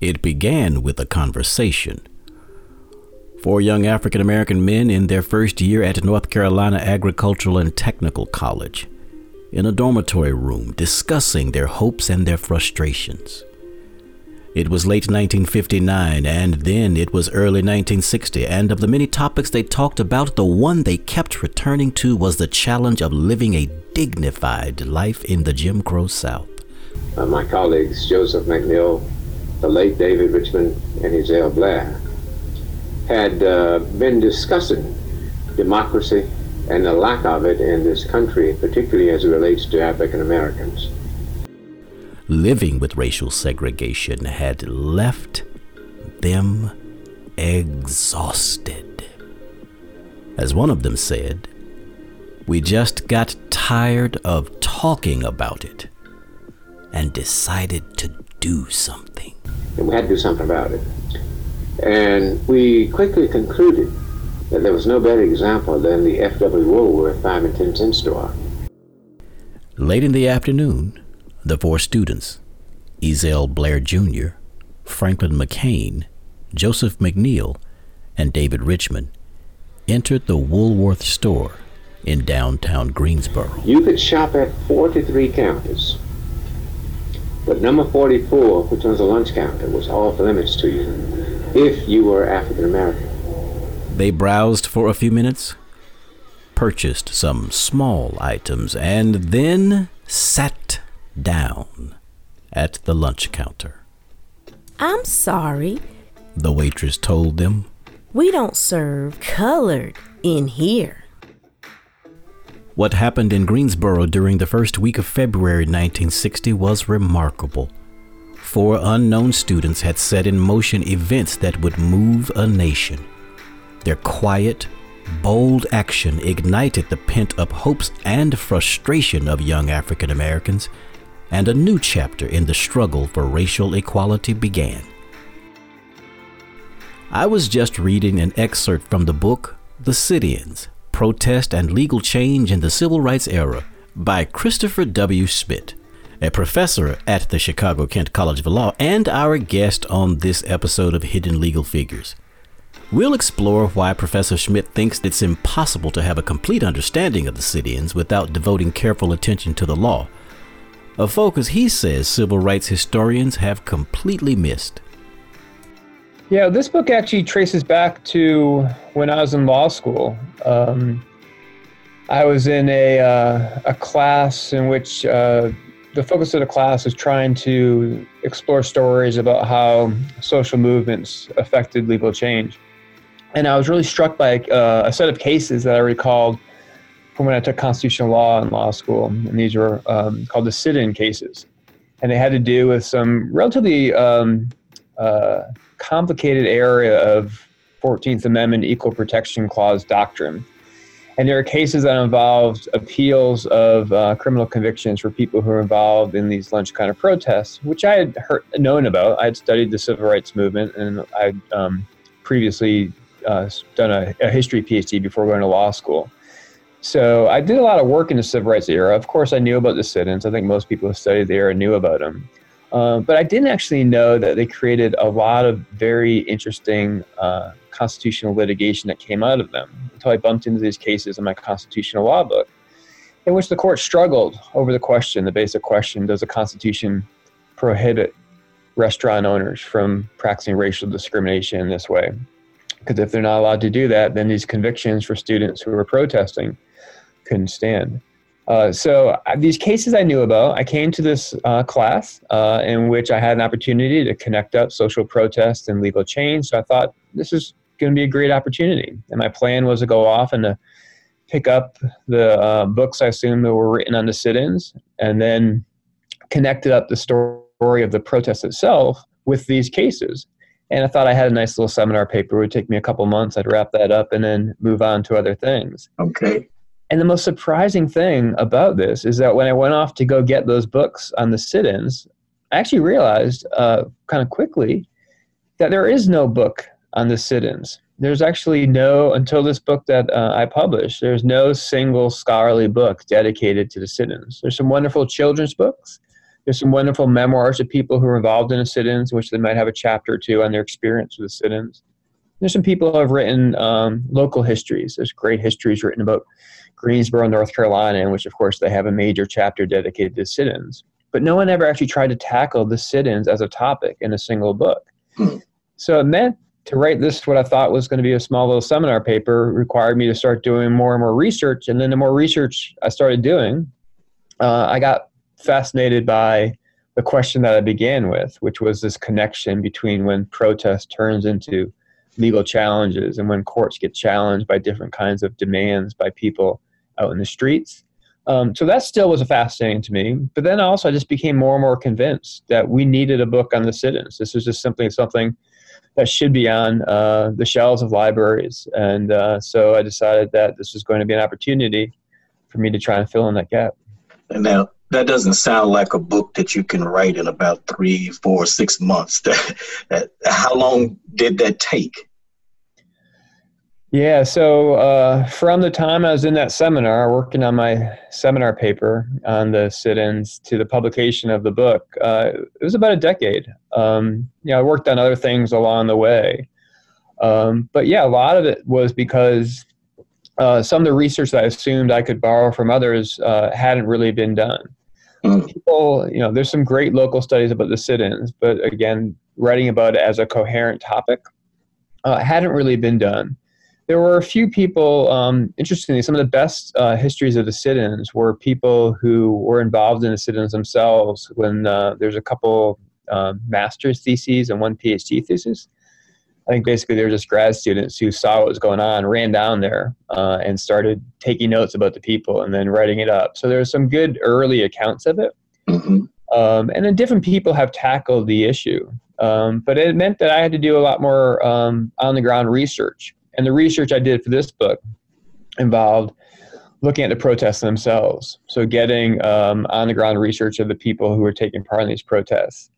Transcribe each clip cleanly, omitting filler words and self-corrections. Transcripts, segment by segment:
It began with a conversation. 4 young African-American men in their first year at North Carolina Agricultural and Technical College, in a dormitory room, discussing their hopes and their frustrations. It was late 1959, and then it was early 1960, and of the many topics they talked about, the one they kept returning to was the challenge of living a dignified life in the Jim Crow South. My colleagues, Joseph McNeil, the late David Richmond, and Ezell Blair, had been discussing democracy and the lack of it in this country, particularly as it relates to African Americans. Living with racial segregation had left them exhausted. As one of them said, "We just got tired of talking about it and decided to do something." And we had to do something about it. And we quickly concluded that there was no better example than the F.W. Woolworth 5 and 10 cent store. Late in the afternoon, the 4 students, Ezell Blair Jr., Franklin McCain, Joseph McNeil, and David Richmond, entered the Woolworth store in downtown Greensboro. You could shop at 43 counters, but number 44, which was a lunch counter, was off limits to you if you were African American. They browsed for a few minutes, purchased some small items, and then sat down at the lunch counter. "I'm sorry," the waitress told them, "we don't serve colored in here." What happened in Greensboro during the first week of February 1960 was remarkable. 4 unknown students had set in motion events that would move a nation. Their quiet, bold action ignited the pent-up hopes and frustration of young African Americans, and a new chapter in the struggle for racial equality began. I was just reading an excerpt from the book, The Sit-Ins: Protest and Legal Change in the Civil Rights Era by Christopher W. Schmidt, a professor at the Chicago-Kent College of Law and our guest on this episode of Hidden Legal Figures. We'll explore why Professor Schmidt thinks it's impossible to have a complete understanding of the sit-ins without devoting careful attention to the law, a focus he says civil rights historians have completely missed. Yeah, this book actually traces back to when I was in law school. I was in a class in which the focus of the class was trying to explore stories about how social movements affected legal change. And I was really struck by a set of cases that I recalled from when I took constitutional law in law school. And these were called the sit-in cases. And they had to do with some relatively complicated area of 14th Amendment Equal Protection Clause doctrine. And there are cases that involved appeals of criminal convictions for people who are involved in these lunch counter protests, which I had known about. I had studied the Civil Rights Movement, and I previously done a history PhD before going to law school. So I did a lot of work in the Civil Rights era. Of course, I knew about the sit-ins. I think most people who studied the era knew about them. But I didn't actually know that they created a lot of very interesting constitutional litigation that came out of them until I bumped into these cases in my constitutional law book, in which the court struggled over the basic question, does the Constitution prohibit restaurant owners from practicing racial discrimination in this way? Because if they're not allowed to do that, then these convictions for students who were protesting couldn't stand. So these cases I knew about, I came to this class in which I had an opportunity to connect up social protest and legal change. So I thought this is going to be a great opportunity. And my plan was to go off and to pick up the books I assumed that were written on the sit-ins, and then connected up the story of the protest itself with these cases. And I thought I had a nice little seminar paper. It would take me a couple months. I'd wrap that up and then move on to other things. Okay. And the most surprising thing about this is that when I went off to go get those books on the sit-ins, I actually realized kind of quickly that there is no book on the sit-ins. There's actually no, until this book that I published, there's no single scholarly book dedicated to the sit-ins. There's some wonderful children's books There's some wonderful memoirs of people who were involved in the sit-ins, which they might have a chapter or two on their experience with the sit-ins. There's some people who have written local histories. There's great histories written about Greensboro, North Carolina, in which, of course, they have a major chapter dedicated to sit-ins. But no one ever actually tried to tackle the sit-ins as a topic in a single book. So it meant to write this, what I thought was going to be a small little seminar paper, required me to start doing more and more research. And then the more research I started doing, I got fascinated by the question that I began with, which was this connection between when protest turns into legal challenges and when courts get challenged by different kinds of demands by people out in the streets. So that still was fascinating to me. But then also I just became more and more convinced that we needed a book on the sit-ins. This was just simply something that should be on the shelves of libraries. And so I decided that this was going to be an opportunity for me to try and fill in that gap. And now, that doesn't sound like a book that you can write in about 3, 4, 6 months. How long did that take? Yeah, so from the time I was in that seminar, working on my seminar paper on the sit-ins, to the publication of the book, it was about a decade. You know, I worked on other things along the way. But yeah, a lot of it was because some of the research that I assumed I could borrow from others hadn't really been done. People, you know, there's some great local studies about the sit-ins, but again, writing about it as a coherent topic hadn't really been done. There were a few people, interestingly, some of the best histories of the sit-ins were people who were involved in the sit-ins themselves. When there's a couple master's theses and one PhD thesis, I think basically they were just grad students who saw what was going on, ran down there and started taking notes about the people and then writing it up. So there were some good early accounts of it. And then different people have tackled the issue. But it meant that I had to do a lot more on-the-ground research. And the research I did for this book involved looking at the protests themselves. So getting on-the-ground research of the people who were taking part in these protests.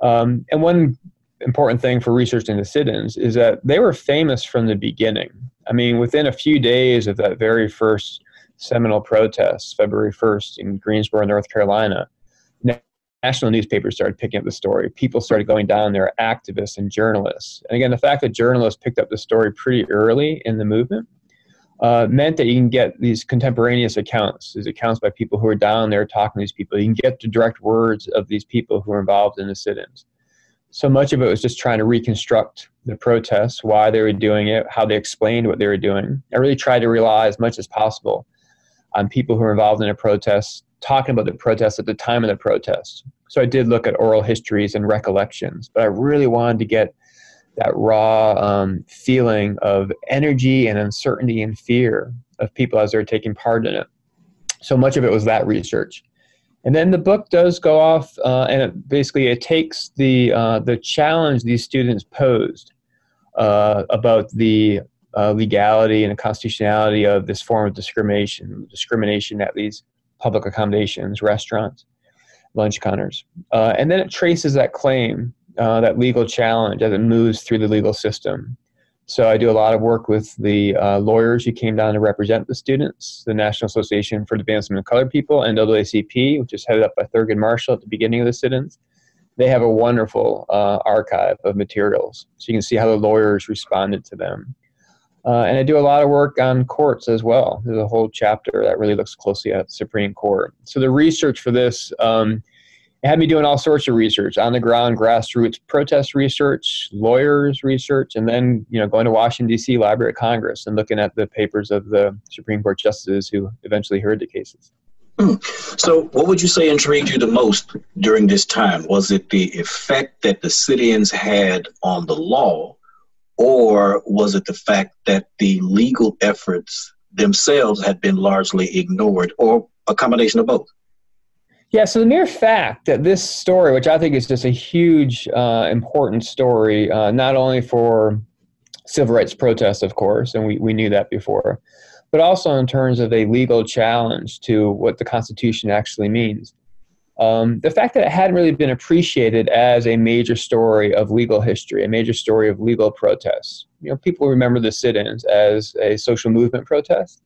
And one important thing for researching the sit-ins is that they were famous from the beginning. I mean, within a few days of that very first seminal protest, February 1st in Greensboro, North Carolina, national newspapers started picking up the story. People started going down there, activists and journalists. And again, the fact that journalists picked up the story pretty early in the movement meant that you can get these contemporaneous accounts, these accounts by people who are down there talking to these people. You can get the direct words of these people who are involved in the sit-ins. So much of it was just trying to reconstruct the protests, why they were doing it, how they explained what they were doing. I really tried to rely as much as possible on people who were involved in a protest talking about the protests at the time of the protests. So I did look at oral histories and recollections, but I really wanted to get that raw feeling of energy and uncertainty and fear of people as they're taking part in it. So much of it was that research. And then the book does go off and it basically takes the challenge these students posed about the legality and the constitutionality of this form of discrimination that leads public accommodations, restaurants, lunch counters. And then it traces that claim, that legal challenge as it moves through the legal system. So I do a lot of work with the lawyers who came down to represent the students, the National Association for the Advancement of Colored People, NAACP, which is headed up by Thurgood Marshall at the beginning of the sit-ins. They have a wonderful archive of materials. So you can see how the lawyers responded to them. And I do a lot of work on courts as well. There's a whole chapter that really looks closely at the Supreme Court. So the research for this it had me doing all sorts of research, on-the-ground grassroots protest research, lawyers research, and then going to Washington, D.C., Library of Congress and looking at the papers of the Supreme Court justices who eventually heard the cases. So what would you say intrigued you the most during this time? Was it the effect that the sit-ins had on the law? Or was it the fact that the legal efforts themselves had been largely ignored, or a combination of both? Yeah, so the mere fact that this story, which I think is just a huge, important story, not only for civil rights protests, of course, and we knew that before, but also in terms of a legal challenge to what the Constitution actually means. The fact that it hadn't really been appreciated as a major story of legal history, a major story of legal protests. You know, people remember the sit-ins as a social movement protest,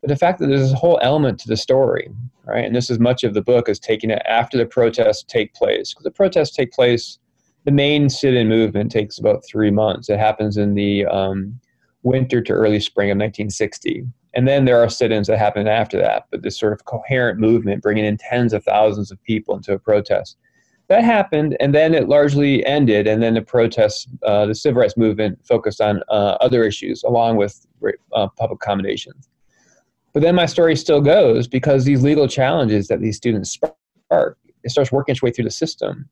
But the fact that there's a whole element to the story, right? And this is much of the book is taking it after the protests take place. Because the protests take place, the main sit-in movement takes about 3 months. It happens in the winter to early spring of 1960. And then there are sit-ins that happen after that. But this sort of coherent movement bringing in tens of thousands of people into a protest. That happened, and then it largely ended, and then the protests, the civil rights movement focused on other issues along with public accommodations. But then my story still goes because these legal challenges that these students spark, it starts working its way through the system.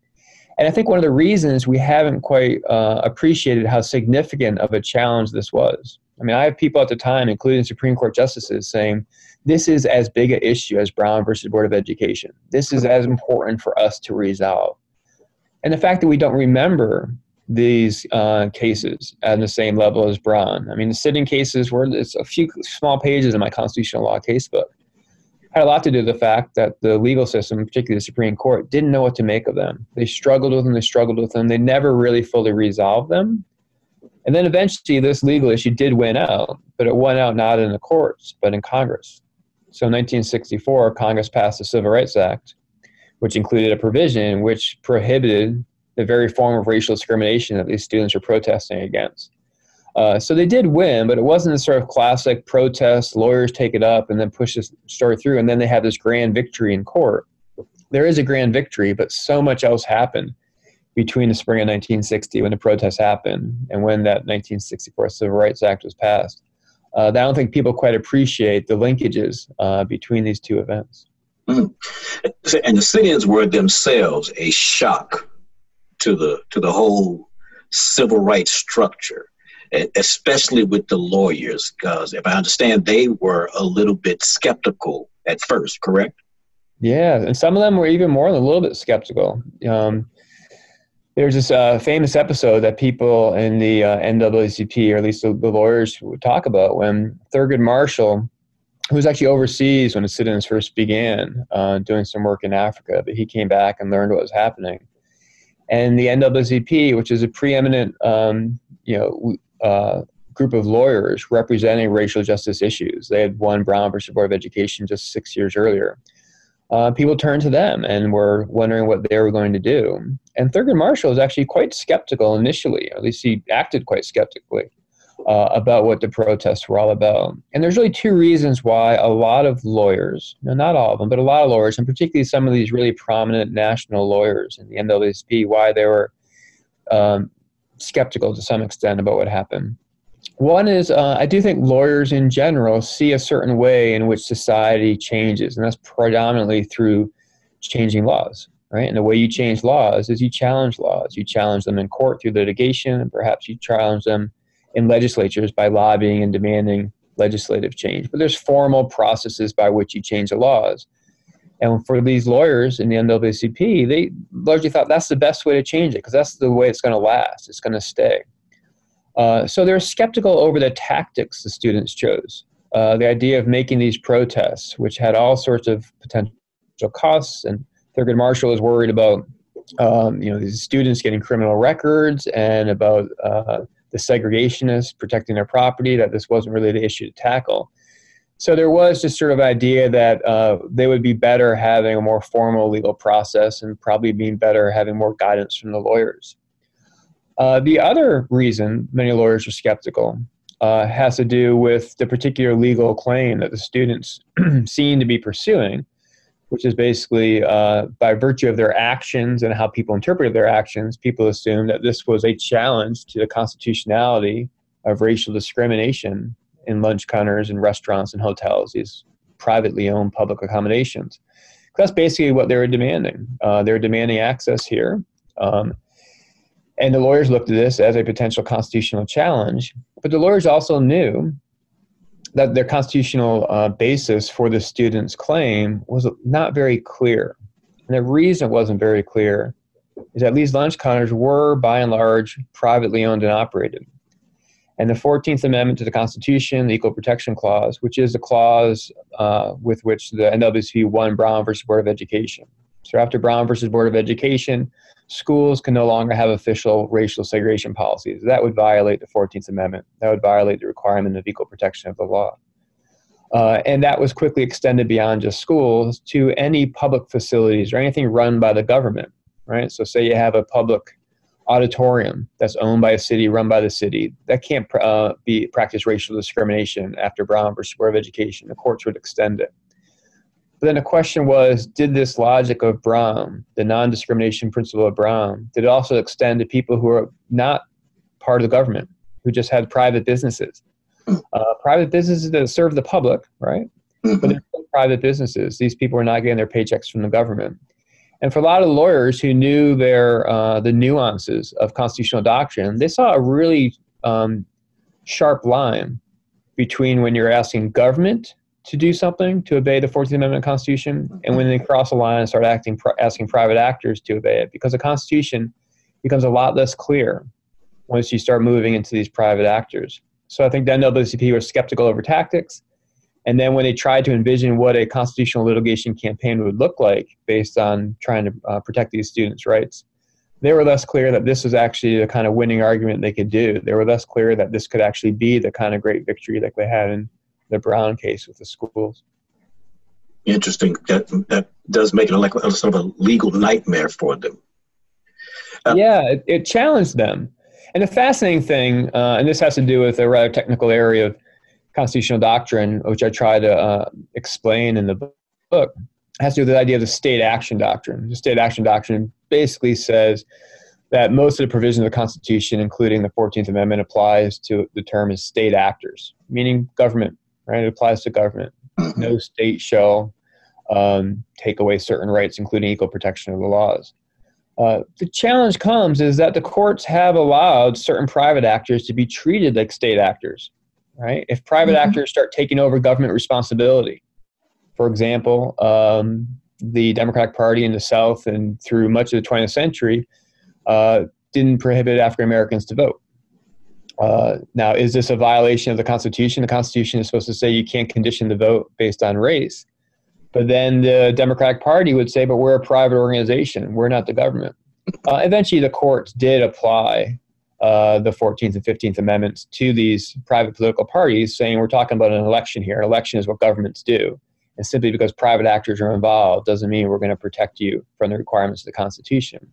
And I think one of the reasons we haven't quite appreciated how significant of a challenge this was. I mean, I have people at the time, including Supreme Court justices, saying, this is as big an issue as Brown versus Board of Education. This is as important for us to resolve. And the fact that we don't remember these cases on the same level as Brown. I mean, the sit-in cases were it's a few small pages in my constitutional law casebook. Had a lot to do with the fact that the legal system, particularly the Supreme Court, didn't know what to make of them. They struggled with them. They never really fully resolved them. And then eventually this legal issue did win out, but it won out not in the courts, but in Congress. So in 1964, Congress passed the Civil Rights Act, which included a provision which prohibited the very form of racial discrimination that these students were protesting against. So they did win, but it wasn't a sort of classic protest, lawyers take it up and then push this story through, and then they had this grand victory in court. There is a grand victory, but so much else happened between the spring of 1960 when the protests happened and when that 1964 Civil Rights Act was passed. I don't think people quite appreciate the linkages between these two events. Mm-hmm. And the sit-ins were themselves a shock to the whole civil rights structure, especially with the lawyers, because if I understand, they were a little bit skeptical at first, correct? Yeah, and some of them were even more than a little bit skeptical. There's this famous episode that people in the NAACP, or at least the lawyers, would talk about when Thurgood Marshall, who was actually overseas when the sit-ins first began, doing some work in Africa, but he came back and learned what was happening. And the NAACP, which is a preeminent group of lawyers representing racial justice issues, they had won Brown versus Board of Education just 6 years earlier. People turned to them and were wondering what they were going to do. And Thurgood Marshall was actually quite skeptical initially, or at least he acted quite skeptically about what the protests were all about. And there's really two reasons why a lot of lawyers, not all of them, but a lot of lawyers, and particularly some of these really prominent national lawyers in the NAACP, why they were skeptical to some extent about what happened. One is, I do think lawyers in general see a certain way in which society changes, and that's predominantly through changing laws, right? And the way you change laws is you challenge laws. You challenge them in court through litigation, and perhaps you challenge them in legislatures by lobbying and demanding legislative change. But there's formal processes by which you change the laws. And for these lawyers in the NAACP, they largely thought that's the best way to change it because that's the way it's going to last. It's going to stay. So they're skeptical over the tactics the students chose. The idea of making these protests, which had all sorts of potential costs, and Thurgood Marshall was worried about, these students getting criminal records and about the segregationists protecting their property, that this wasn't really the issue to tackle. So there was this sort of idea that they would be better having a more formal legal process and probably being better having more guidance from the lawyers. The other reason many lawyers are skeptical has to do with the particular legal claim that the students seem to be pursuing, which is basically by virtue of their actions and how people interpreted their actions, people assumed that this was a challenge to the constitutionality of racial discrimination in lunch counters and restaurants and hotels, these privately owned public accommodations. That's basically what they were demanding. They were demanding access here. And the lawyers looked at this as a potential constitutional challenge, but the lawyers also knew that their constitutional basis for the students' claim was not very clear. And the reason it wasn't very clear is that these lunch counters were, by and large, privately owned and operated. And the 14th Amendment to the Constitution, the Equal Protection Clause, which is the clause with which the NAACP won Brown versus Board of Education. So after Brown versus Board of Education, schools can no longer have official racial segregation policies. That would violate the 14th Amendment. That would violate the requirement of equal protection of the law. And that was quickly extended beyond just schools to any public facilities or anything run by the government, right? So say you have a public auditorium that's owned by a city, run by the city, that can't be practice racial discrimination after Brown versus Board of Education. The courts would extend it. But then the question was, did this logic of Brown, the non-discrimination principle of Brown, did it also extend to people who are not part of the government, who just had private businesses? Private businesses that serve the public, right? But they're still private businesses. These people are not getting their paychecks from the government. And for a lot of lawyers who knew their the nuances of constitutional doctrine, they saw a really sharp line between when you're asking government to do something, to obey the 14th Amendment Constitution, and when they cross a line and start asking private actors to obey it, because the Constitution becomes a lot less clear once you start moving into these private actors. So I think the NAACP were skeptical over tactics. And then when they tried to envision what a constitutional litigation campaign would look like based on trying to protect these students' rights, they were less clear that this was actually the kind of winning argument they could do. They were less clear that this could actually be the kind of great victory that they had in the Brown case with the schools. Interesting. That does make it like sort of a legal nightmare for them. Yeah, it challenged them. And the fascinating thing, and this has to do with a rather technical area of constitutional doctrine, which I try to explain in the book, has to do with the idea of the state action doctrine. The state action doctrine basically says that most of the provisions of the Constitution, including the 14th Amendment, applies to the term as state actors, meaning government, right? It applies to government. No state shall take away certain rights, including equal protection of the laws. The challenge comes is that the courts have allowed certain private actors to be treated like state actors, right? If private actors start taking over government responsibility, for example, the Democratic Party in the South and through much of the 20th century didn't prohibit African Americans to vote. Now, is this a violation of the Constitution? The Constitution is supposed to say you can't condition the vote based on race. But then the Democratic Party would say, but we're a private organization. We're not the government. Eventually, the courts did apply the 14th and 15th Amendments to these private political parties, saying we're talking about an election here. An election is what governments do. And simply because private actors are involved doesn't mean we're going to protect you from the requirements of the Constitution.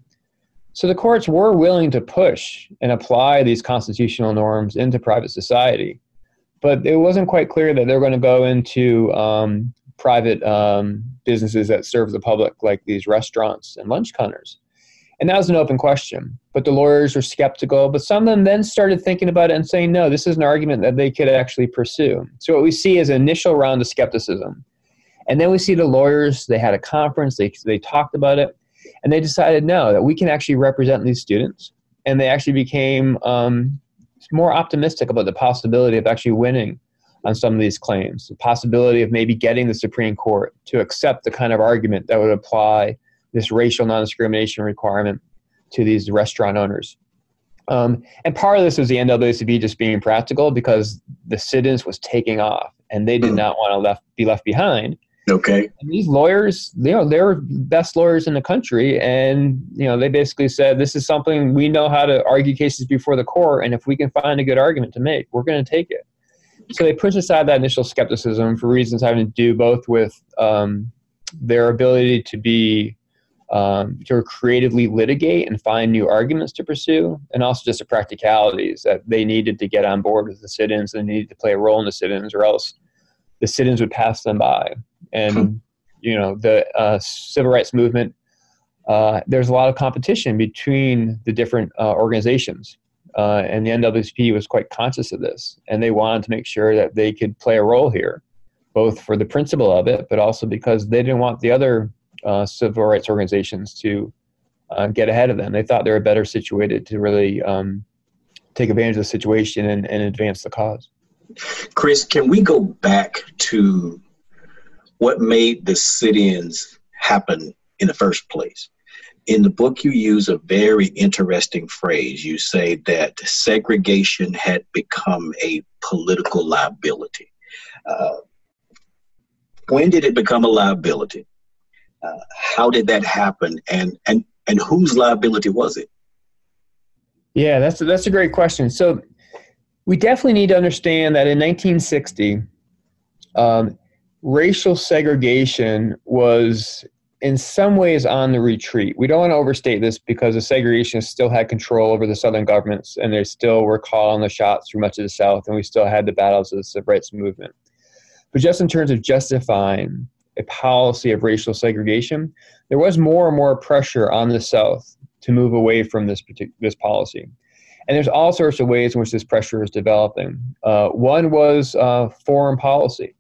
So the courts were willing to push and apply these constitutional norms into private society. But it wasn't quite clear that they're going to go into private businesses that serve the public, like these restaurants and lunch counters. And that was an open question, but the lawyers were skeptical, but some of them then started thinking about it and saying, no, this is an argument that they could actually pursue. So what we see is an initial round of skepticism. And then we see the lawyers, they had a conference, they talked about it, and they decided, no, that we can actually represent these students. And they actually became more optimistic about the possibility of actually winning on some of these claims, the possibility of maybe getting the Supreme Court to accept the kind of argument that would apply this racial non-discrimination requirement to these restaurant owners. And part of this was the NAACP just being practical because the sit-ins was taking off and they did not want to be left behind. Okay. And these lawyers, you know, they're best lawyers in the country. And, you know, they basically said, this is something we know how to argue cases before the court. And if we can find a good argument to make, we're going to take it. So they pushed aside that initial skepticism for reasons having to do both with their ability to be to creatively litigate and find new arguments to pursue, and also just the practicalities that they needed to get on board with the sit-ins and they needed to play a role in the sit-ins, or else the sit-ins would pass them by. And you know, the civil rights movement, there's a lot of competition between the different organizations. And the NAACP was quite conscious of this, and they wanted to make sure that they could play a role here, both for the principle of it, but also because they didn't want the other civil rights organizations to get ahead of them. They thought they were better situated to really take advantage of the situation and advance the cause. Chris, can we go back to what made the sit-ins happen in the first place? In the book, you use a very interesting phrase. You say that segregation had become a political liability. When did it become a liability? How did that happen? And whose liability was it? Yeah, that's a great question. So we definitely need to understand that in 1960, Racial segregation was in some ways on the retreat. We don't want to overstate this because the segregationists still had control over the Southern governments and they still were calling the shots through much of the South, and we still had the battles of the Civil Rights Movement. But just in terms of justifying a policy of racial segregation, there was more and more pressure on the South to move away from this policy. And there's all sorts of ways in which this pressure is developing. One was foreign policy.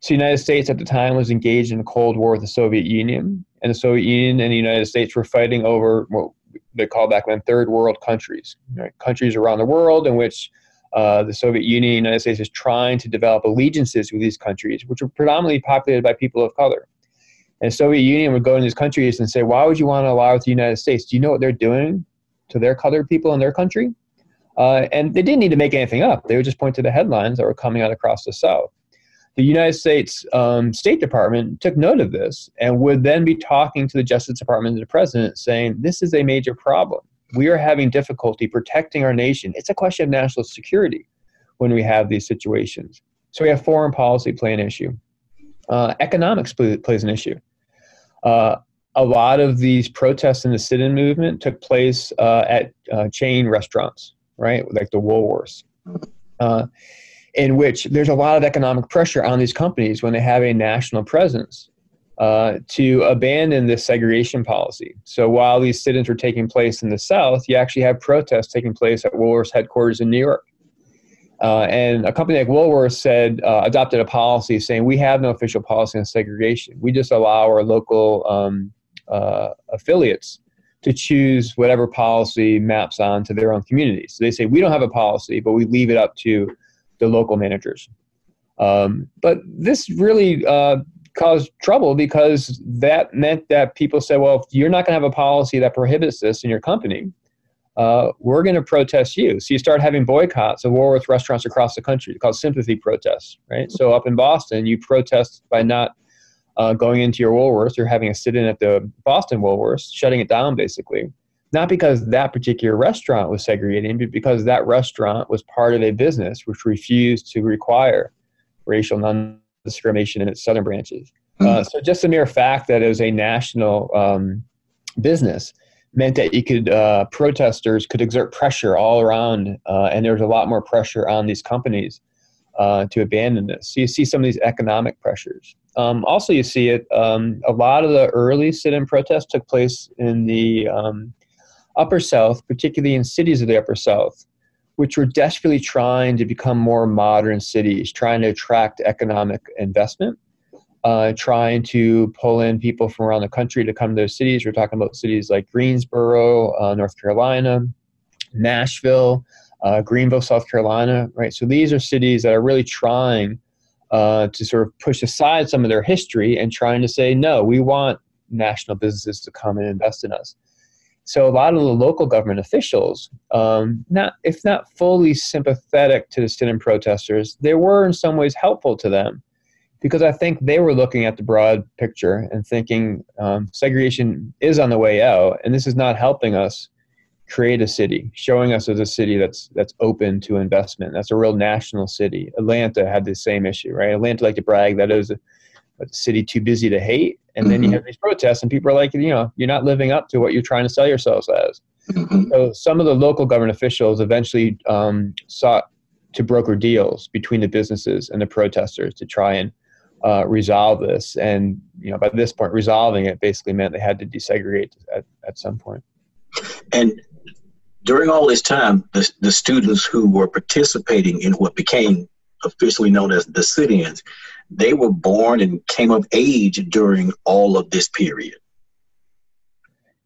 So the United States at the time was engaged in a Cold War with the Soviet Union, and the Soviet Union and the United States were fighting over what they called back then third world countries, right? Countries around the world in which the Soviet Union and the United States is trying to develop allegiances with these countries, which were predominantly populated by people of color. And the Soviet Union would go to these countries and say, why would you want to allow the United States? Do you know what they're doing to their colored people in their country? And they didn't need to make anything up. They would just point to the headlines that were coming out across the South. The United States State Department took note of this and would then be talking to the Justice Department and the President saying, this is a major problem. We are having difficulty protecting our nation. It's a question of national security when we have these situations. So we have foreign policy play an issue. Economics plays an issue. A lot of these protests in the sit-in movement took place at chain restaurants, right? Like the Woolworths, in which there's a lot of economic pressure on these companies when they have a national presence to abandon this segregation policy. So while these sit-ins were taking place in the South, you actually have protests taking place at Woolworth's headquarters in New York. And a company like Woolworth said, adopted a policy saying, we have no official policy on segregation. We just allow our local affiliates to choose whatever policy maps on to their own communities. So they say, we don't have a policy, but we leave it up to the local managers. But this really caused trouble because that meant that people said, well, if you're not going to have a policy that prohibits this in your company, we're going to protest you. So you start having boycotts of Woolworth restaurants across the country called sympathy protests, right? So up in Boston, you protest by not going into your Woolworths or having a sit-in at the Boston Woolworths, shutting it down basically. Not because that particular restaurant was segregating, but because that restaurant was part of a business which refused to require racial non-discrimination in its southern branches. So just the mere fact that it was a national business meant that you could, protesters could exert pressure all around, and there was a lot more pressure on these companies to abandon this. So you see some of these economic pressures. Also, you see it, a lot of the early sit-in protests took place in the Upper South, particularly in cities of the Upper South, which were desperately trying to become more modern cities, trying to attract economic investment, trying to pull in people from around the country to come to their cities. We're talking about cities like Greensboro, North Carolina, Nashville, Greenville, South Carolina, right? So these are cities that are really trying to sort of push aside some of their history and trying to say, no, we want national businesses to come and invest in us. So a lot of the local government officials, if not fully sympathetic to the sit-in protesters, they were in some ways helpful to them because I think they were looking at the broad picture and thinking segregation is on the way out and this is not helping us create a city, showing us as a city that's open to investment. That's a real national city. Atlanta had the same issue, right? Atlanta liked to brag that it was a city too busy to hate. And then you have these protests and people are like, you know, you're not living up to what you're trying to sell yourselves as. So some of the local government officials eventually sought to broker deals between the businesses and the protesters to try and resolve this. And, you know, by this point, resolving it basically meant they had to desegregate at some point. And during all this time, the students who were participating in what became officially known as the sit-ins, they were born and came of age during all of this period.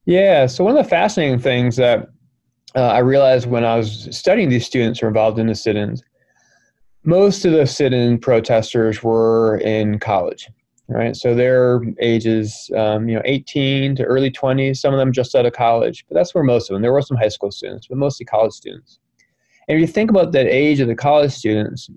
Yeah, so one of the fascinating things that I realized when I was studying these students who were involved in the sit-ins, most of the sit-in protesters were in college, right? So their ages, 18 to early 20s, some of them just out of college, but that's where most of them, there were some high school students, but mostly college students. And if you think about that age of the college students,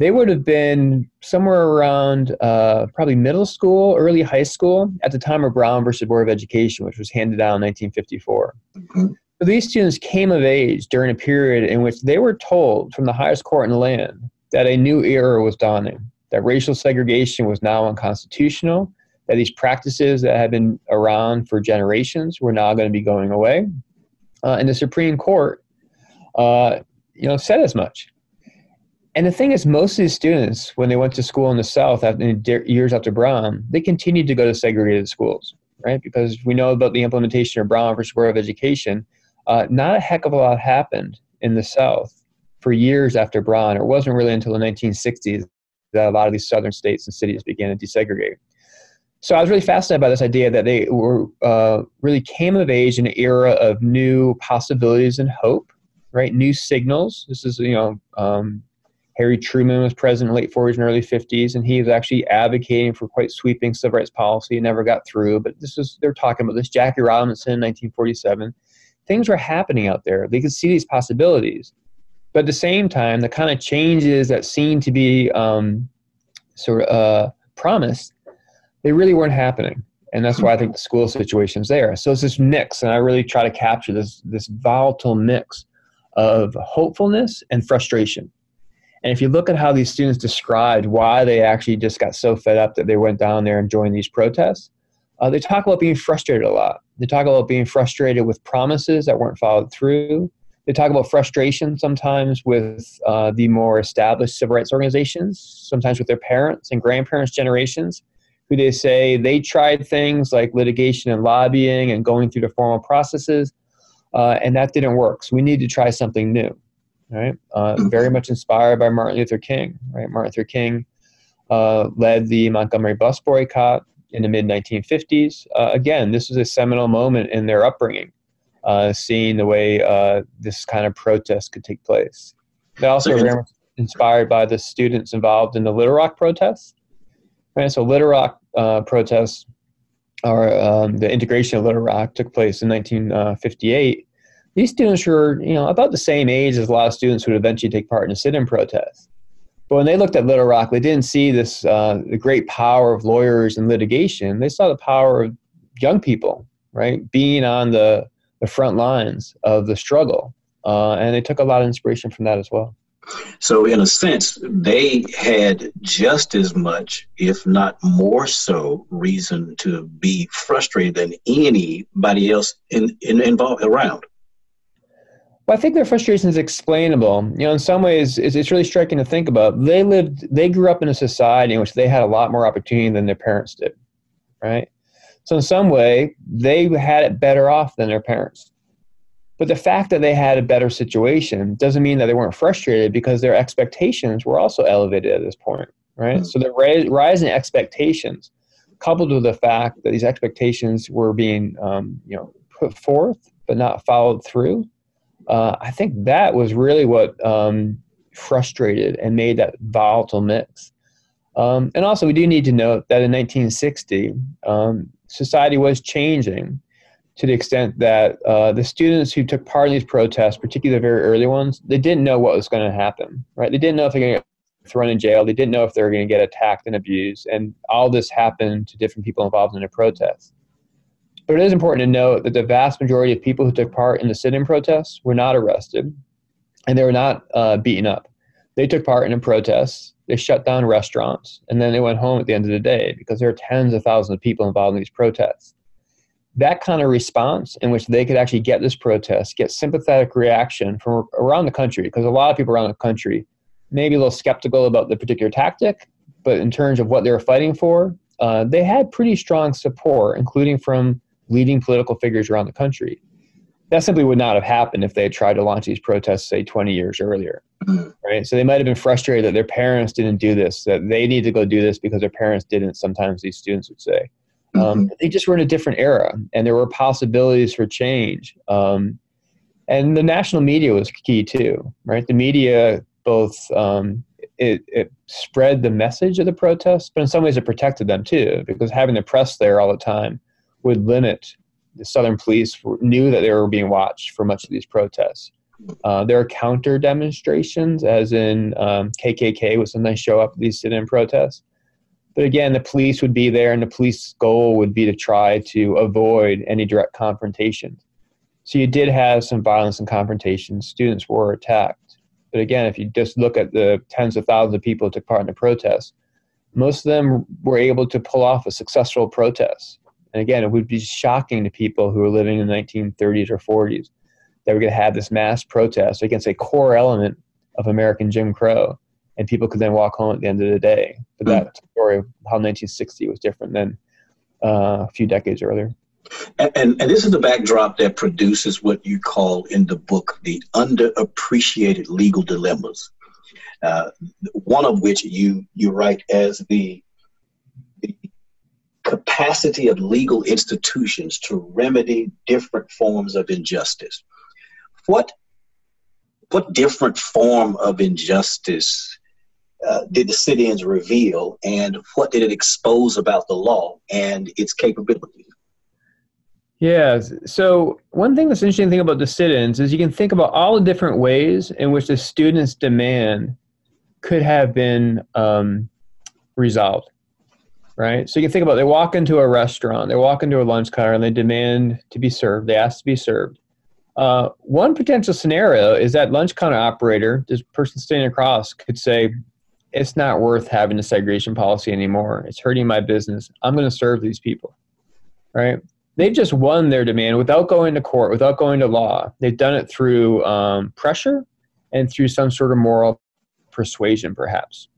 they would have been somewhere around probably middle school, early high school at the time of Brown versus Board of Education, which was handed down in 1954. So these students came of age during a period in which they were told from the highest court in the land that a new era was dawning, that racial segregation was now unconstitutional, that these practices that had been around for generations were now going to be going away. And the Supreme Court, said as much. And the thing is, most of these students, when they went to school in the South years after Brown, they continued to go to segregated schools, right? Because we know about the implementation of Brown versus Board of Education. Not a heck of a lot happened in the South for years after Brown. It wasn't really until the 1960s that a lot of these Southern states and cities began to desegregate. So I was really fascinated by this idea that they were really came of age in an era of new possibilities and hope, right? New signals. This is, Harry Truman was president in the late 40s and early 50s, and he was actually advocating for quite sweeping civil rights policy. It never got through, but they're talking about this. Jackie Robinson in 1947. Things were happening out there. They could see these possibilities. But at the same time, the kind of changes that seemed to be promised, they really weren't happening. And that's why I think the school situation is there. So it's this mix, and I really try to capture this volatile mix of hopefulness and frustration. And if you look at how these students described why they actually just got so fed up that they went down there and joined these protests, they talk about being frustrated a lot. They talk about being frustrated with promises that weren't followed through. They talk about frustration sometimes with the more established civil rights organizations, sometimes with their parents and grandparents' generations, who they say they tried things like litigation and lobbying and going through the formal processes, and that didn't work. So we need to try something new. Right? Very much inspired by Martin Luther King. Right? Martin Luther King led the Montgomery bus boycott in the mid-1950s. Again, this was a seminal moment in their upbringing, seeing the way this kind of protest could take place. They also were very much inspired by the students involved in the Little Rock protests. Right? So Little Rock protests, or the integration of Little Rock, took place in 1958. These students were, about the same age as a lot of students who would eventually take part in a sit-in protest. But when they looked at Little Rock, they didn't see this the great power of lawyers and litigation. They saw the power of young people, right, being on the front lines of the struggle. And they took a lot of inspiration from that as well. So in a sense, they had just as much, if not more so, reason to be frustrated than anybody else involved around. Well, I think their frustration is explainable. In some ways, it's really striking to think about. They grew up in a society in which they had a lot more opportunity than their parents did, right? So in some way, they had it better off than their parents. But the fact that they had a better situation doesn't mean that they weren't frustrated, because their expectations were also elevated at this point, right? Mm-hmm. So the rise in expectations, coupled with the fact that these expectations were being, put forth but not followed through, I think that was really what frustrated and made that volatile mix. And also, we do need to note that in 1960, society was changing to the extent that the students who took part in these protests, particularly the very early ones, they didn't know what was going to happen, right? They didn't know if they were going to get thrown in jail. They didn't know if they were going to get attacked and abused. And all this happened to different people involved in the protests. But it is important to note that the vast majority of people who took part in the sit-in protests were not arrested, and they were not beaten up. They took part in a protest, they shut down restaurants, and then they went home at the end of the day, because there are tens of thousands of people involved in these protests. That kind of response, in which they could actually get this protest, get sympathetic reaction from around the country, because a lot of people around the country may be a little skeptical about the particular tactic, but in terms of what they were fighting for, they had pretty strong support, including from leading political figures around the country. That simply would not have happened if they had tried to launch these protests, say, 20 years earlier, right? So they might have been frustrated that their parents didn't do this, that they need to go do this because their parents didn't, sometimes these students would say. They just were in a different era, and there were possibilities for change. And the national media was key too, right? The media both, it spread the message of the protests, but in some ways it protected them too, because having the press there all the time would limit. The Southern police knew that they were being watched for much of these protests. There are counter demonstrations, as in KKK would sometimes show up at these sit-in protests. But again, the police would be there, and the police goal would be to try to avoid any direct confrontation. So you did have some violence and confrontation. Students were attacked. But again, if you just look at the tens of thousands of people who took part in the protests, most of them were able to pull off a successful protest. And again, it would be shocking to people who were living in the 1930s or 40s that we're going to have this mass protest against a core element of American Jim Crow, and people could then walk home at the end of the day. But that's the story of how 1960 was different than a few decades earlier. And this is the backdrop that produces what you call in the book the underappreciated legal dilemmas, one of which you write as the capacity of legal institutions to remedy different forms of injustice. What different form of injustice did the sit-ins reveal, and what did it expose about the law and its capabilities? Yeah, so one thing that's interesting thing about the sit-ins is you can think about all the different ways in which the students' demand could have been resolved, right? So you can think about they walk into a restaurant, they walk into a lunch counter, and they demand to be served, they ask to be served. One potential scenario is that lunch counter operator, this person standing across, could say, it's not worth having a segregation policy anymore. It's hurting my business. I'm going to serve these people, right? They've just won their demand without going to court, without going to law. They've done it through pressure and through some sort of moral persuasion, perhaps.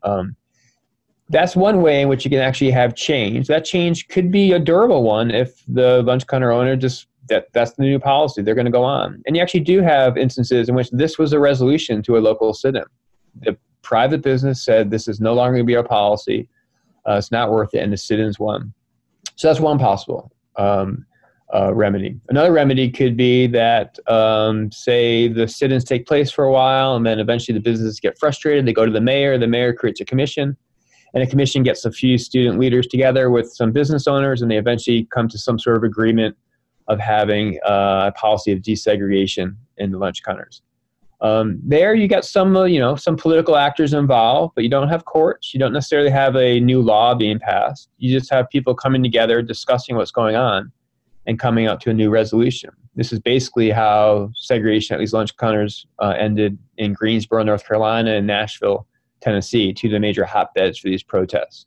That's one way in which you can actually have change. That change could be a durable one if the lunch counter owner just that's the new policy. They're going to go on. And you actually do have instances in which this was a resolution to a local sit-in. The private business said, this is no longer going to be our policy. It's not worth it. And the sit-ins won. So that's one possible remedy. Another remedy could be that, say, the sit-ins take place for a while, and then eventually the businesses get frustrated. They go to the mayor. The mayor creates a commission. And a commission gets a few student leaders together with some business owners, and they eventually come to some sort of agreement of having a policy of desegregation in the lunch counters. There you got some, some political actors involved, but you don't have courts. You don't necessarily have a new law being passed. You just have people coming together, discussing what's going on and coming up to a new resolution. This is basically how segregation at these lunch counters ended in Greensboro, North Carolina, and Nashville, Tennessee, two of the major hotbeds for these protests.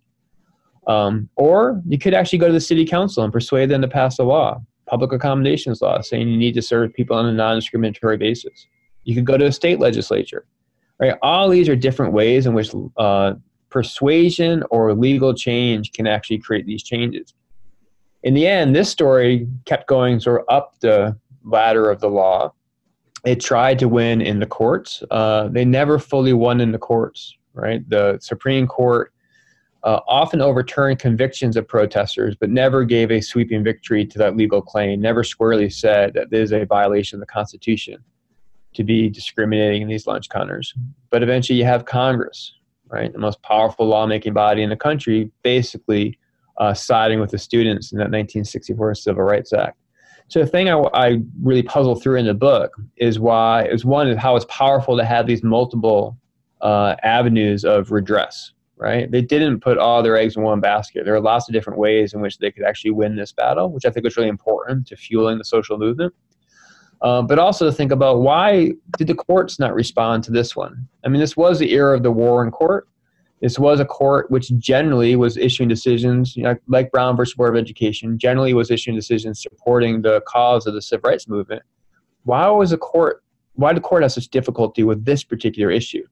Or you could actually go to the city council and persuade them to pass a law. Public accommodations law, saying you need to serve people on a non-discriminatory basis. You could go to a state legislature, right? All these are different ways in which persuasion or legal change can actually create these changes. In the end, this story kept going sort of up the ladder of the law. It tried to win in the courts. They never fully won in the courts, right? The Supreme Court often overturned convictions of protesters, but never gave a sweeping victory to that legal claim, never squarely said that there's a violation of the Constitution to be discriminating in these lunch counters. But eventually you have Congress, right, the most powerful lawmaking body in the country, basically siding with the students in that 1964 Civil Rights Act. So the thing I really puzzle through in the book is why, is how it's powerful to have these multiple avenues of redress. Right? They didn't put all their eggs in one basket. There are lots of different ways in which they could actually win this battle, which I think was really important to fueling the social movement. But also to think about, why did the courts not respond to this one? I mean, this was the era of the Warren court. This was a court which generally was issuing decisions, like Brown versus Board of Education, generally was issuing decisions supporting the cause of the civil rights movement. Why did the court have such difficulty with this particular issue?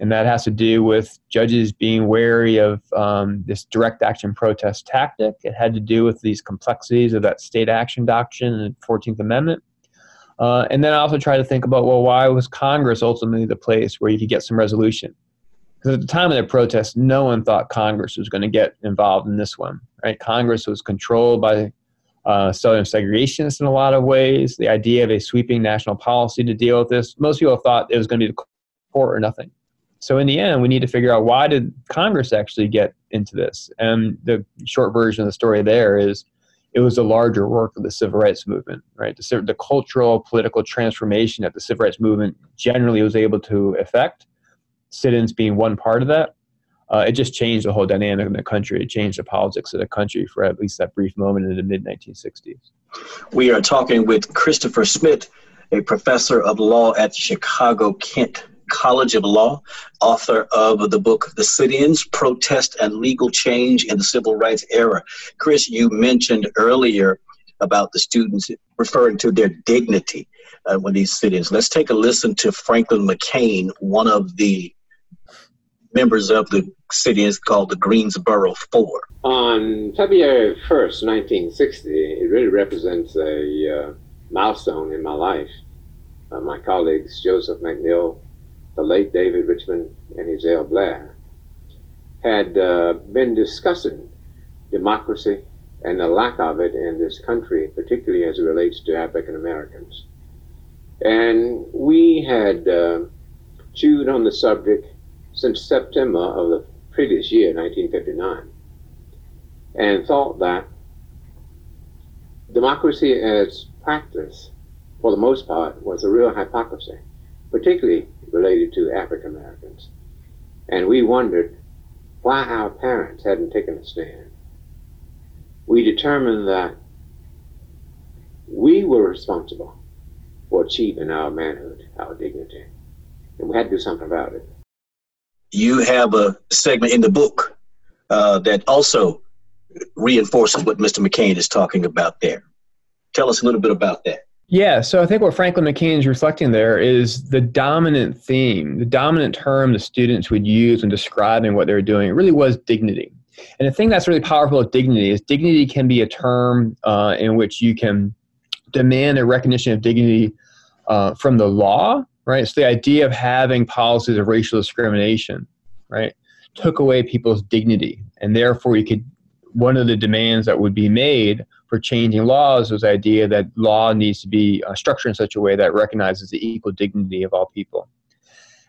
And that has to do with judges being wary of this direct action protest tactic. It had to do with these complexities of that state action doctrine and the 14th Amendment. And then I also try to think about, well, why was Congress ultimately the place where you could get some resolution? Because at the time of the protest, no one thought Congress was going to get involved in this one, right? Congress was controlled by Southern segregationists in a lot of ways. The idea of a sweeping national policy to deal with this, most people thought it was going to be the court or nothing. So in the end, we need to figure out, why did Congress actually get into this? And the short version of the story there is, it was the larger work of the civil rights movement, right? The cultural, political transformation that the civil rights movement generally was able to effect, sit-ins being one part of that. It just changed the whole dynamic in the country. It changed the politics of the country for at least that brief moment in the mid-1960s. We are talking with Christopher Schmidt, a professor of law at Chicago-Kent College of Law, author of the book, The Sit-Ins: Protest and Legal Change in the Civil Rights Era. Chris, you mentioned earlier about the students referring to their dignity when these sit-ins. Let's take a listen to Franklin McCain, one of the members of the sit-ins called the Greensboro Four. On February 1st, 1960, it really represents a milestone in my life. My colleagues, Joseph McNeil, the late David Richmond, and Ezell Blair, had been discussing democracy and the lack of it in this country, particularly as it relates to African Americans. And we had chewed on the subject since September of the previous year, 1959, and thought that democracy as practice, for the most part, was a real hypocrisy, particularly related to African Americans. And we wondered why our parents hadn't taken a stand. We determined that we were responsible for achieving our manhood, our dignity, and we had to do something about it. You have a segment in the book that also reinforces what Mr. McCain is talking about there. Tell us a little bit about that. Yeah, so I think what Franklin McCain is reflecting there is the dominant theme, the dominant term the students would use when describing what they were doing. It really was dignity. And the thing that's really powerful of dignity is dignity can be a term in which you can demand a recognition of dignity from the law, right? So the idea of having policies of racial discrimination, right, took away people's dignity. And therefore, you could, one of the demands that would be made for changing laws was the idea that law needs to be structured in such a way that recognizes the equal dignity of all people.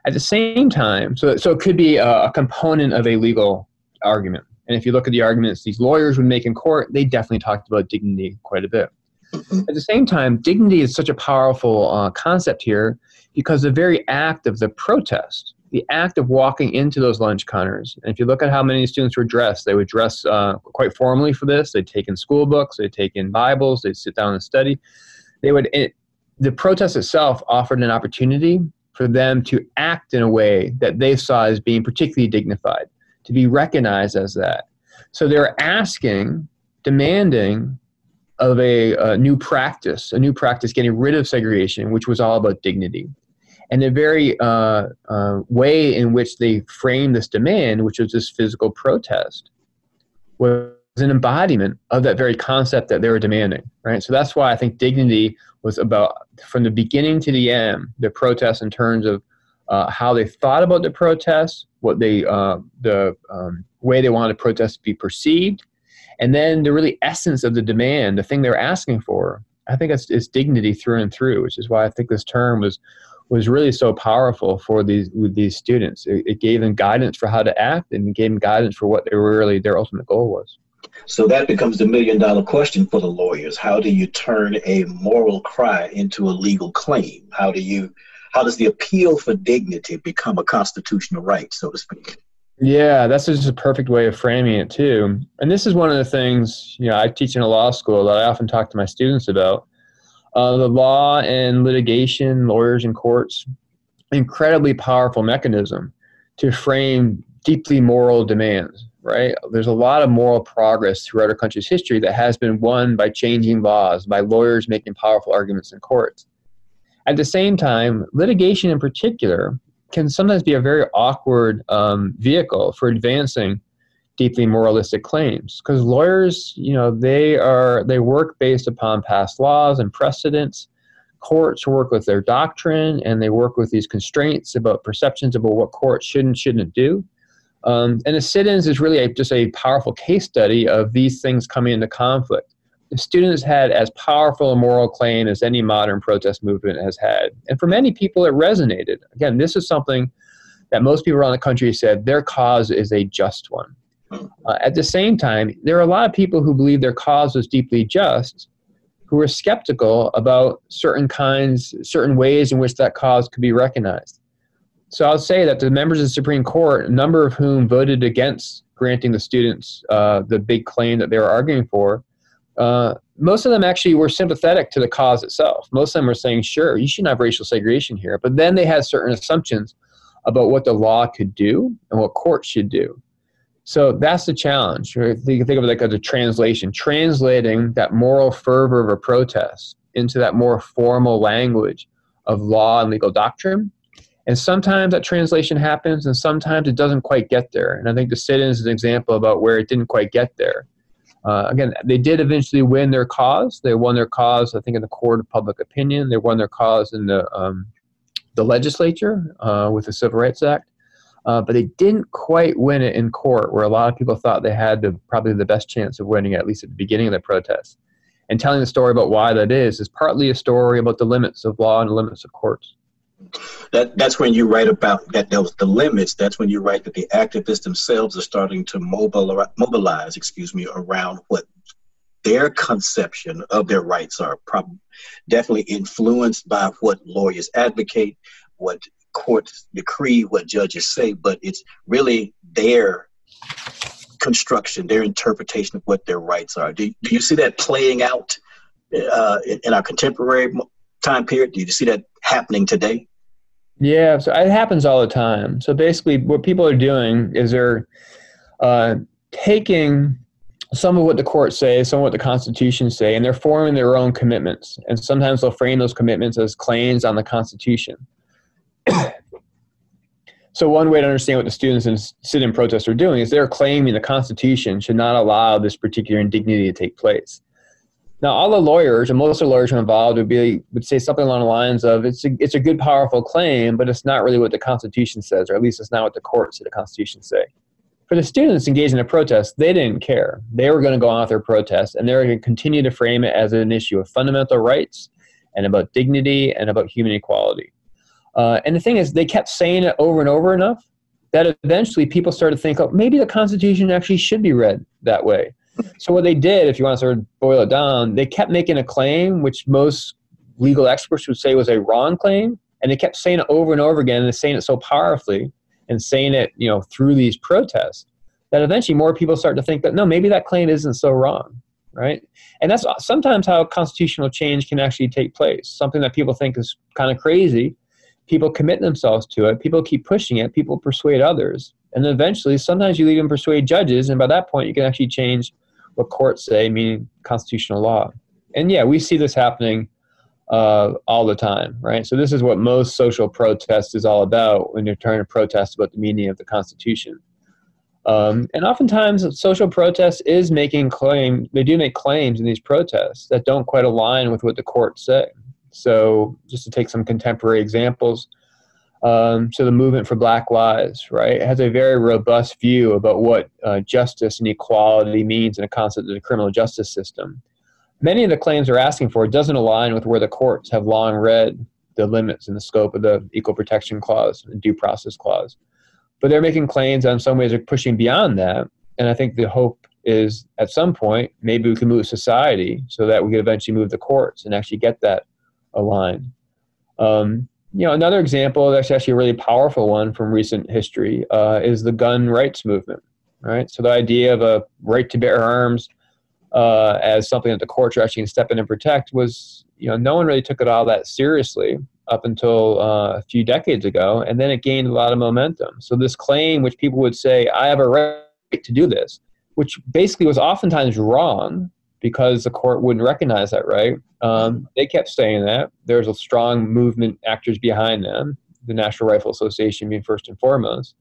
At the same time, so it could be a component of a legal argument. And if you look at the arguments these lawyers would make in court, they definitely talked about dignity quite a bit. At the same time, dignity is such a powerful concept here because the very act of the protest, the act of walking into those lunch counters, and if you look at how many students were dressed, they would dress quite formally for this. They'd take in school books, they'd take in Bibles, they'd sit down and study. The protest itself offered an opportunity for them to act in a way that they saw as being particularly dignified, to be recognized as that. So they're asking, demanding of a new practice getting rid of segregation, which was all about dignity. And the very way in which they framed this demand, which was this physical protest, was an embodiment of that very concept that they were demanding, right? So that's why I think dignity was about, from the beginning to the end, the protest in terms of how they thought about the protest, what they, way they wanted protest to be perceived, and then the really essence of the demand, the thing they were asking for. I think it's dignity through and through, which is why I think this term was really so powerful for these students. It gave them guidance for how to act, and it gave them guidance for what their ultimate goal was. So that becomes the million-dollar question for the lawyers: how do you turn a moral cry into a legal claim? How does the appeal for dignity become a constitutional right, so to speak? Yeah, that's just a perfect way of framing it, too. And this is one of the things, I teach in a law school that I often talk to my students about. The law and litigation, lawyers and courts, incredibly powerful mechanism to frame deeply moral demands, right? There's a lot of moral progress throughout our country's history that has been won by changing laws, by lawyers making powerful arguments in courts. At the same time, litigation in particular can sometimes be a very awkward vehicle for advancing deeply moralistic claims, because lawyers, they work based upon past laws and precedents. Courts work with their doctrine, and they work with these constraints about perceptions about what courts should and shouldn't do. And the sit-ins is really just a powerful case study of these things coming into conflict. The students had as powerful a moral claim as any modern protest movement has had. And for many people, it resonated. Again, this is something that most people around the country said their cause is a just one. At the same time, there are a lot of people who believe their cause was deeply just, who were skeptical about certain ways in which that cause could be recognized. So I'll say that the members of the Supreme Court, a number of whom voted against granting the students the big claim that they were arguing for, most of them actually were sympathetic to the cause itself. Most of them were saying, sure, you shouldn't have racial segregation here. But then they had certain assumptions about what the law could do and what courts should do. So that's the challenge. Right? You can think of it like as a translation, translating that moral fervor of a protest into that more formal language of law and legal doctrine. And sometimes that translation happens, and sometimes it doesn't quite get there. And I think the sit-ins is an example about where it didn't quite get there. Again, they did eventually win their cause. They won their cause, I think, in the court of public opinion. They won their cause in the legislature with the Civil Rights Act. But they didn't quite win it in court, where a lot of people thought they had probably the best chance of winning, at least at the beginning of the protest. And telling the story about why that is partly a story about the limits of law and the limits of courts. That's when you write about that, those the limits. That's when you write that the activists themselves are starting to mobilize, around what their conception of their rights are. Definitely influenced by what lawyers advocate, what courts decree, what judges say, but it's really their construction, their interpretation of what their rights are. Do you see that playing out in our contemporary time period? Do you see that happening today? Yeah, so it happens all the time. So basically what people are doing is they're taking some of what the courts say, some of what the Constitution say, and they're forming their own commitments. And sometimes they'll frame those commitments as claims on the Constitution. So one way to understand what the students in sit-in protests are doing is they're claiming the Constitution should not allow this particular indignity to take place. Now, all the lawyers, and most of the lawyers who are involved, would say something along the lines of, it's a good, powerful claim, but it's not really what the Constitution says, or at least it's not what the courts of the Constitution say. For the students engaged in a protest, they didn't care. They were going to go on with their protest, and they were going to continue to frame it as an issue of fundamental rights and about dignity and about human equality. And the thing is, they kept saying it over and over enough that eventually people started to think, oh, maybe the Constitution actually should be read that way. So what they did, if you want to sort of boil it down, they kept making a claim, which most legal experts would say was a wrong claim, and they kept saying it over and over again, and saying it so powerfully, and saying it, you know, through these protests, that eventually more people start to think that, no, maybe that claim isn't so wrong, right? And that's sometimes how constitutional change can actually take place. Something that people think is kind of crazy, people commit themselves to it, people keep pushing it, people persuade others, and then eventually, sometimes you even persuade judges, and by that point, you can actually change what courts say, meaning constitutional law. And yeah, we see this happening all the time, right? So this is what most social protest is all about when you're trying to protest about the meaning of the Constitution. And oftentimes, social protest is making claim. They do make claims in these protests that don't quite align with what the courts say. So just to take some contemporary examples, so the movement for Black Lives, right, has a very robust view about what justice and equality means in the concept of the criminal justice system. Many of the claims they're asking for doesn't align with where the courts have long read the limits and the scope of the Equal Protection Clause and Due Process Clause. But they're making claims that in some ways are pushing beyond that, and I think the hope is at some point maybe we can move society so that we could eventually move the courts and actually get that aligned. You know, another example that's actually a really powerful one from recent history is the gun rights movement, right? So the idea of a right to bear arms as something that the courts are actually going to step in and protect was, you know, no one really took it all that seriously up until a few decades ago, and then it gained a lot of momentum. So this claim, which people would say, I have a right to do this, which basically was oftentimes wrong, because the court wouldn't recognize that right. They kept saying that. There's a strong movement, actors behind them, the National Rifle Association being first and foremost.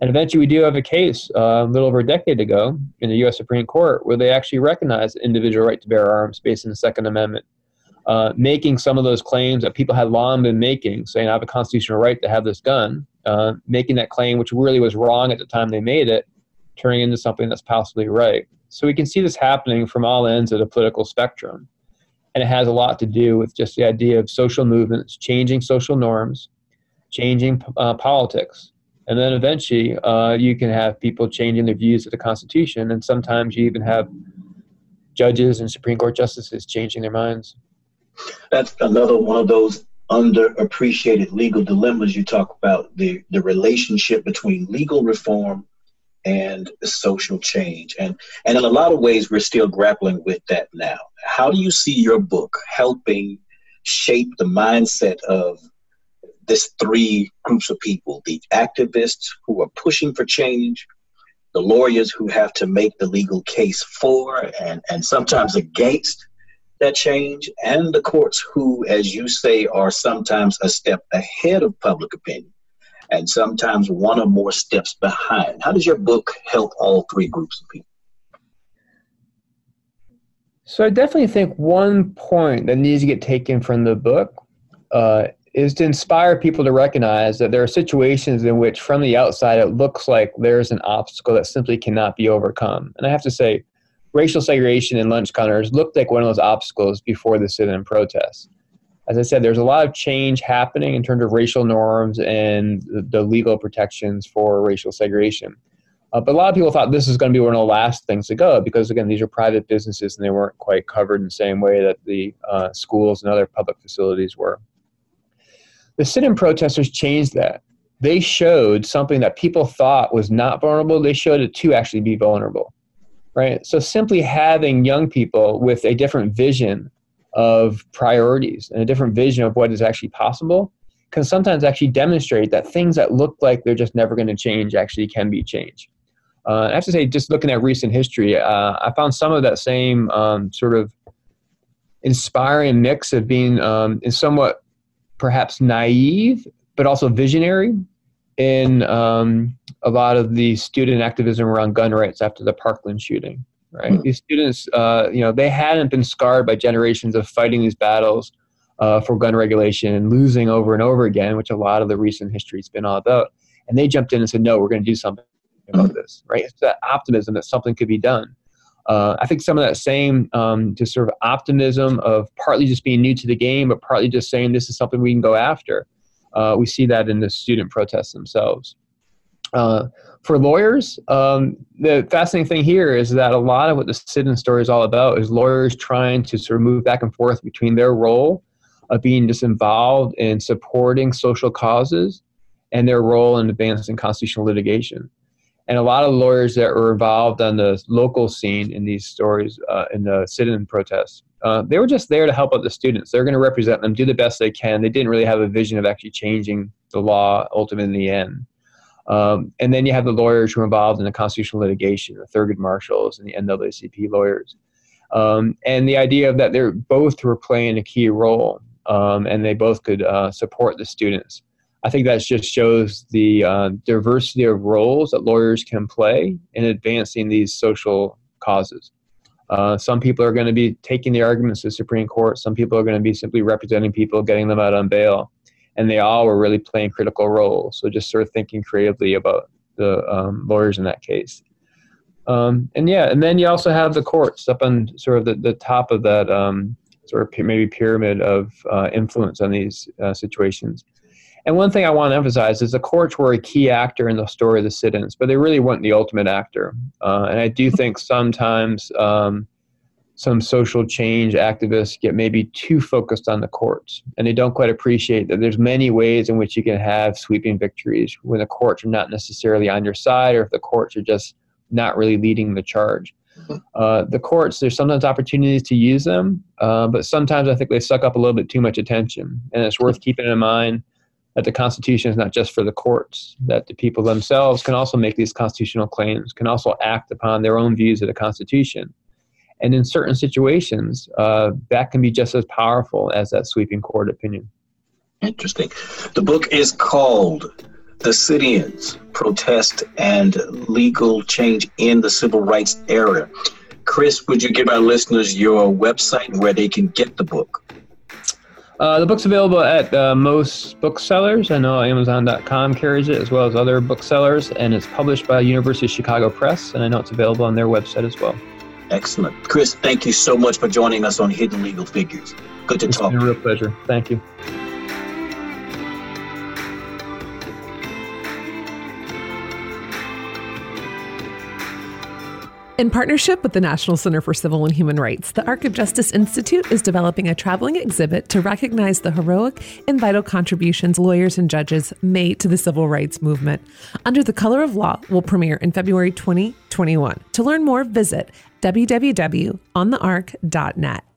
And eventually we do have a case a little over a decade ago in the U.S. Supreme Court where they actually recognized the individual right to bear arms based on the Second Amendment, making some of those claims that people had long been making, saying I have a constitutional right to have this gun, making that claim, which really was wrong at the time they made it, turning into something that's possibly right. So we can see this happening from all ends of the political spectrum. And it has a lot to do with just the idea of social movements, changing social norms, changing politics. And then eventually you can have people changing their views of the Constitution. And sometimes you even have judges and Supreme Court justices changing their minds. That's another one of those underappreciated legal dilemmas you talk about, the relationship between legal reform and social change. And in a lot of ways, we're still grappling with that now. How do you see your book helping shape the mindset of these three groups of people: the activists who are pushing for change, the lawyers who have to make the legal case for and sometimes against that change, and the courts who, as you say, are sometimes a step ahead of public opinion and sometimes one or more steps behind. How does your book help all three groups of people? So I definitely think one point that needs to get taken from the book is to inspire people to recognize that there are situations in which from the outside it looks like there's an obstacle that simply cannot be overcome. And I have to say, racial segregation in lunch counters looked like one of those obstacles before the sit-in protests. As I said, there's a lot of change happening in terms of racial norms and the legal protections for racial segregation. But a lot of people thought this was going to be one of the last things to go because, again, these are private businesses and they weren't quite covered in the same way that the schools and other public facilities were. The sit-in protesters changed that. They showed something that people thought was not vulnerable. They showed it to actually be vulnerable, right? So simply having young people with a different vision of priorities and a different vision of what is actually possible can sometimes actually demonstrate that things that look like they're just never going to change actually can be changed. I have to say, just looking at recent history, I found some of that same sort of inspiring mix of being somewhat perhaps naive, but also visionary in a lot of the student activism around gun rights after the Parkland shooting, right? Mm-hmm. These students, they hadn't been scarred by generations of fighting these battles for gun regulation and losing over and over again, which a lot of the recent history has been all about. And they jumped in and said, no, we're going to do something about this, right? It's that optimism that something could be done. I think some of that same just sort of optimism of partly just being new to the game, but partly just saying this is something we can go after. We see that in the student protests themselves. For lawyers, the fascinating thing here is that a lot of what the sit-in story is all about is lawyers trying to sort of move back and forth between their role of being just involved in supporting social causes and their role in advancing constitutional litigation. And a lot of lawyers that were involved on the local scene in these stories, in the sit-in protests, they were just there to help out the students. They're going to represent them, do the best they can. They didn't really have a vision of actually changing the law ultimately in the end. And then you have the lawyers who are involved in the constitutional litigation, the Thurgood Marshalls and the NAACP lawyers. And the idea of that they're both were playing a key role and they both could support the students. I think that just shows the diversity of roles that lawyers can play in advancing these social causes. Some people are going to be taking the arguments to the Supreme Court. Some people are going to be simply representing people, getting them out on bail. And they all were really playing critical roles. So just sort of thinking creatively about the lawyers in that case. And then you also have the courts up on sort of the top of that sort of maybe pyramid of influence on these situations. And one thing I want to emphasize is the courts were a key actor in the story of the sit-ins, but they really weren't the ultimate actor. And I do think sometimes some social change activists get maybe too focused on the courts, and they don't quite appreciate that there's many ways in which you can have sweeping victories when the courts are not necessarily on your side or if the courts are just not really leading the charge. The courts, there's sometimes opportunities to use them, but sometimes I think they suck up a little bit too much attention, and it's worth keeping in mind that the Constitution is not just for the courts, that the people themselves can also make these constitutional claims, can also act upon their own views of the Constitution. And in certain situations, that can be just as powerful as that sweeping court opinion. Interesting. The book is called The Sit-Ins: Protest and Legal Change in the Civil Rights Era. Chris, would you give our listeners your website where they can get the book? The book's available at most booksellers. I know Amazon.com carries it as well as other booksellers, and it's published by University of Chicago Press, and I know it's available on their website as well. Excellent. Chris, thank you so much for joining us on Hidden Legal Figures. Good to talk. It's been a real pleasure. Thank you. In partnership with the National Center for Civil and Human Rights, the Arc of Justice Institute is developing a traveling exhibit to recognize the heroic and vital contributions lawyers and judges made to the civil rights movement. Under the Color of Law will premiere in February 2021. To learn more, visit www.onthearc.net.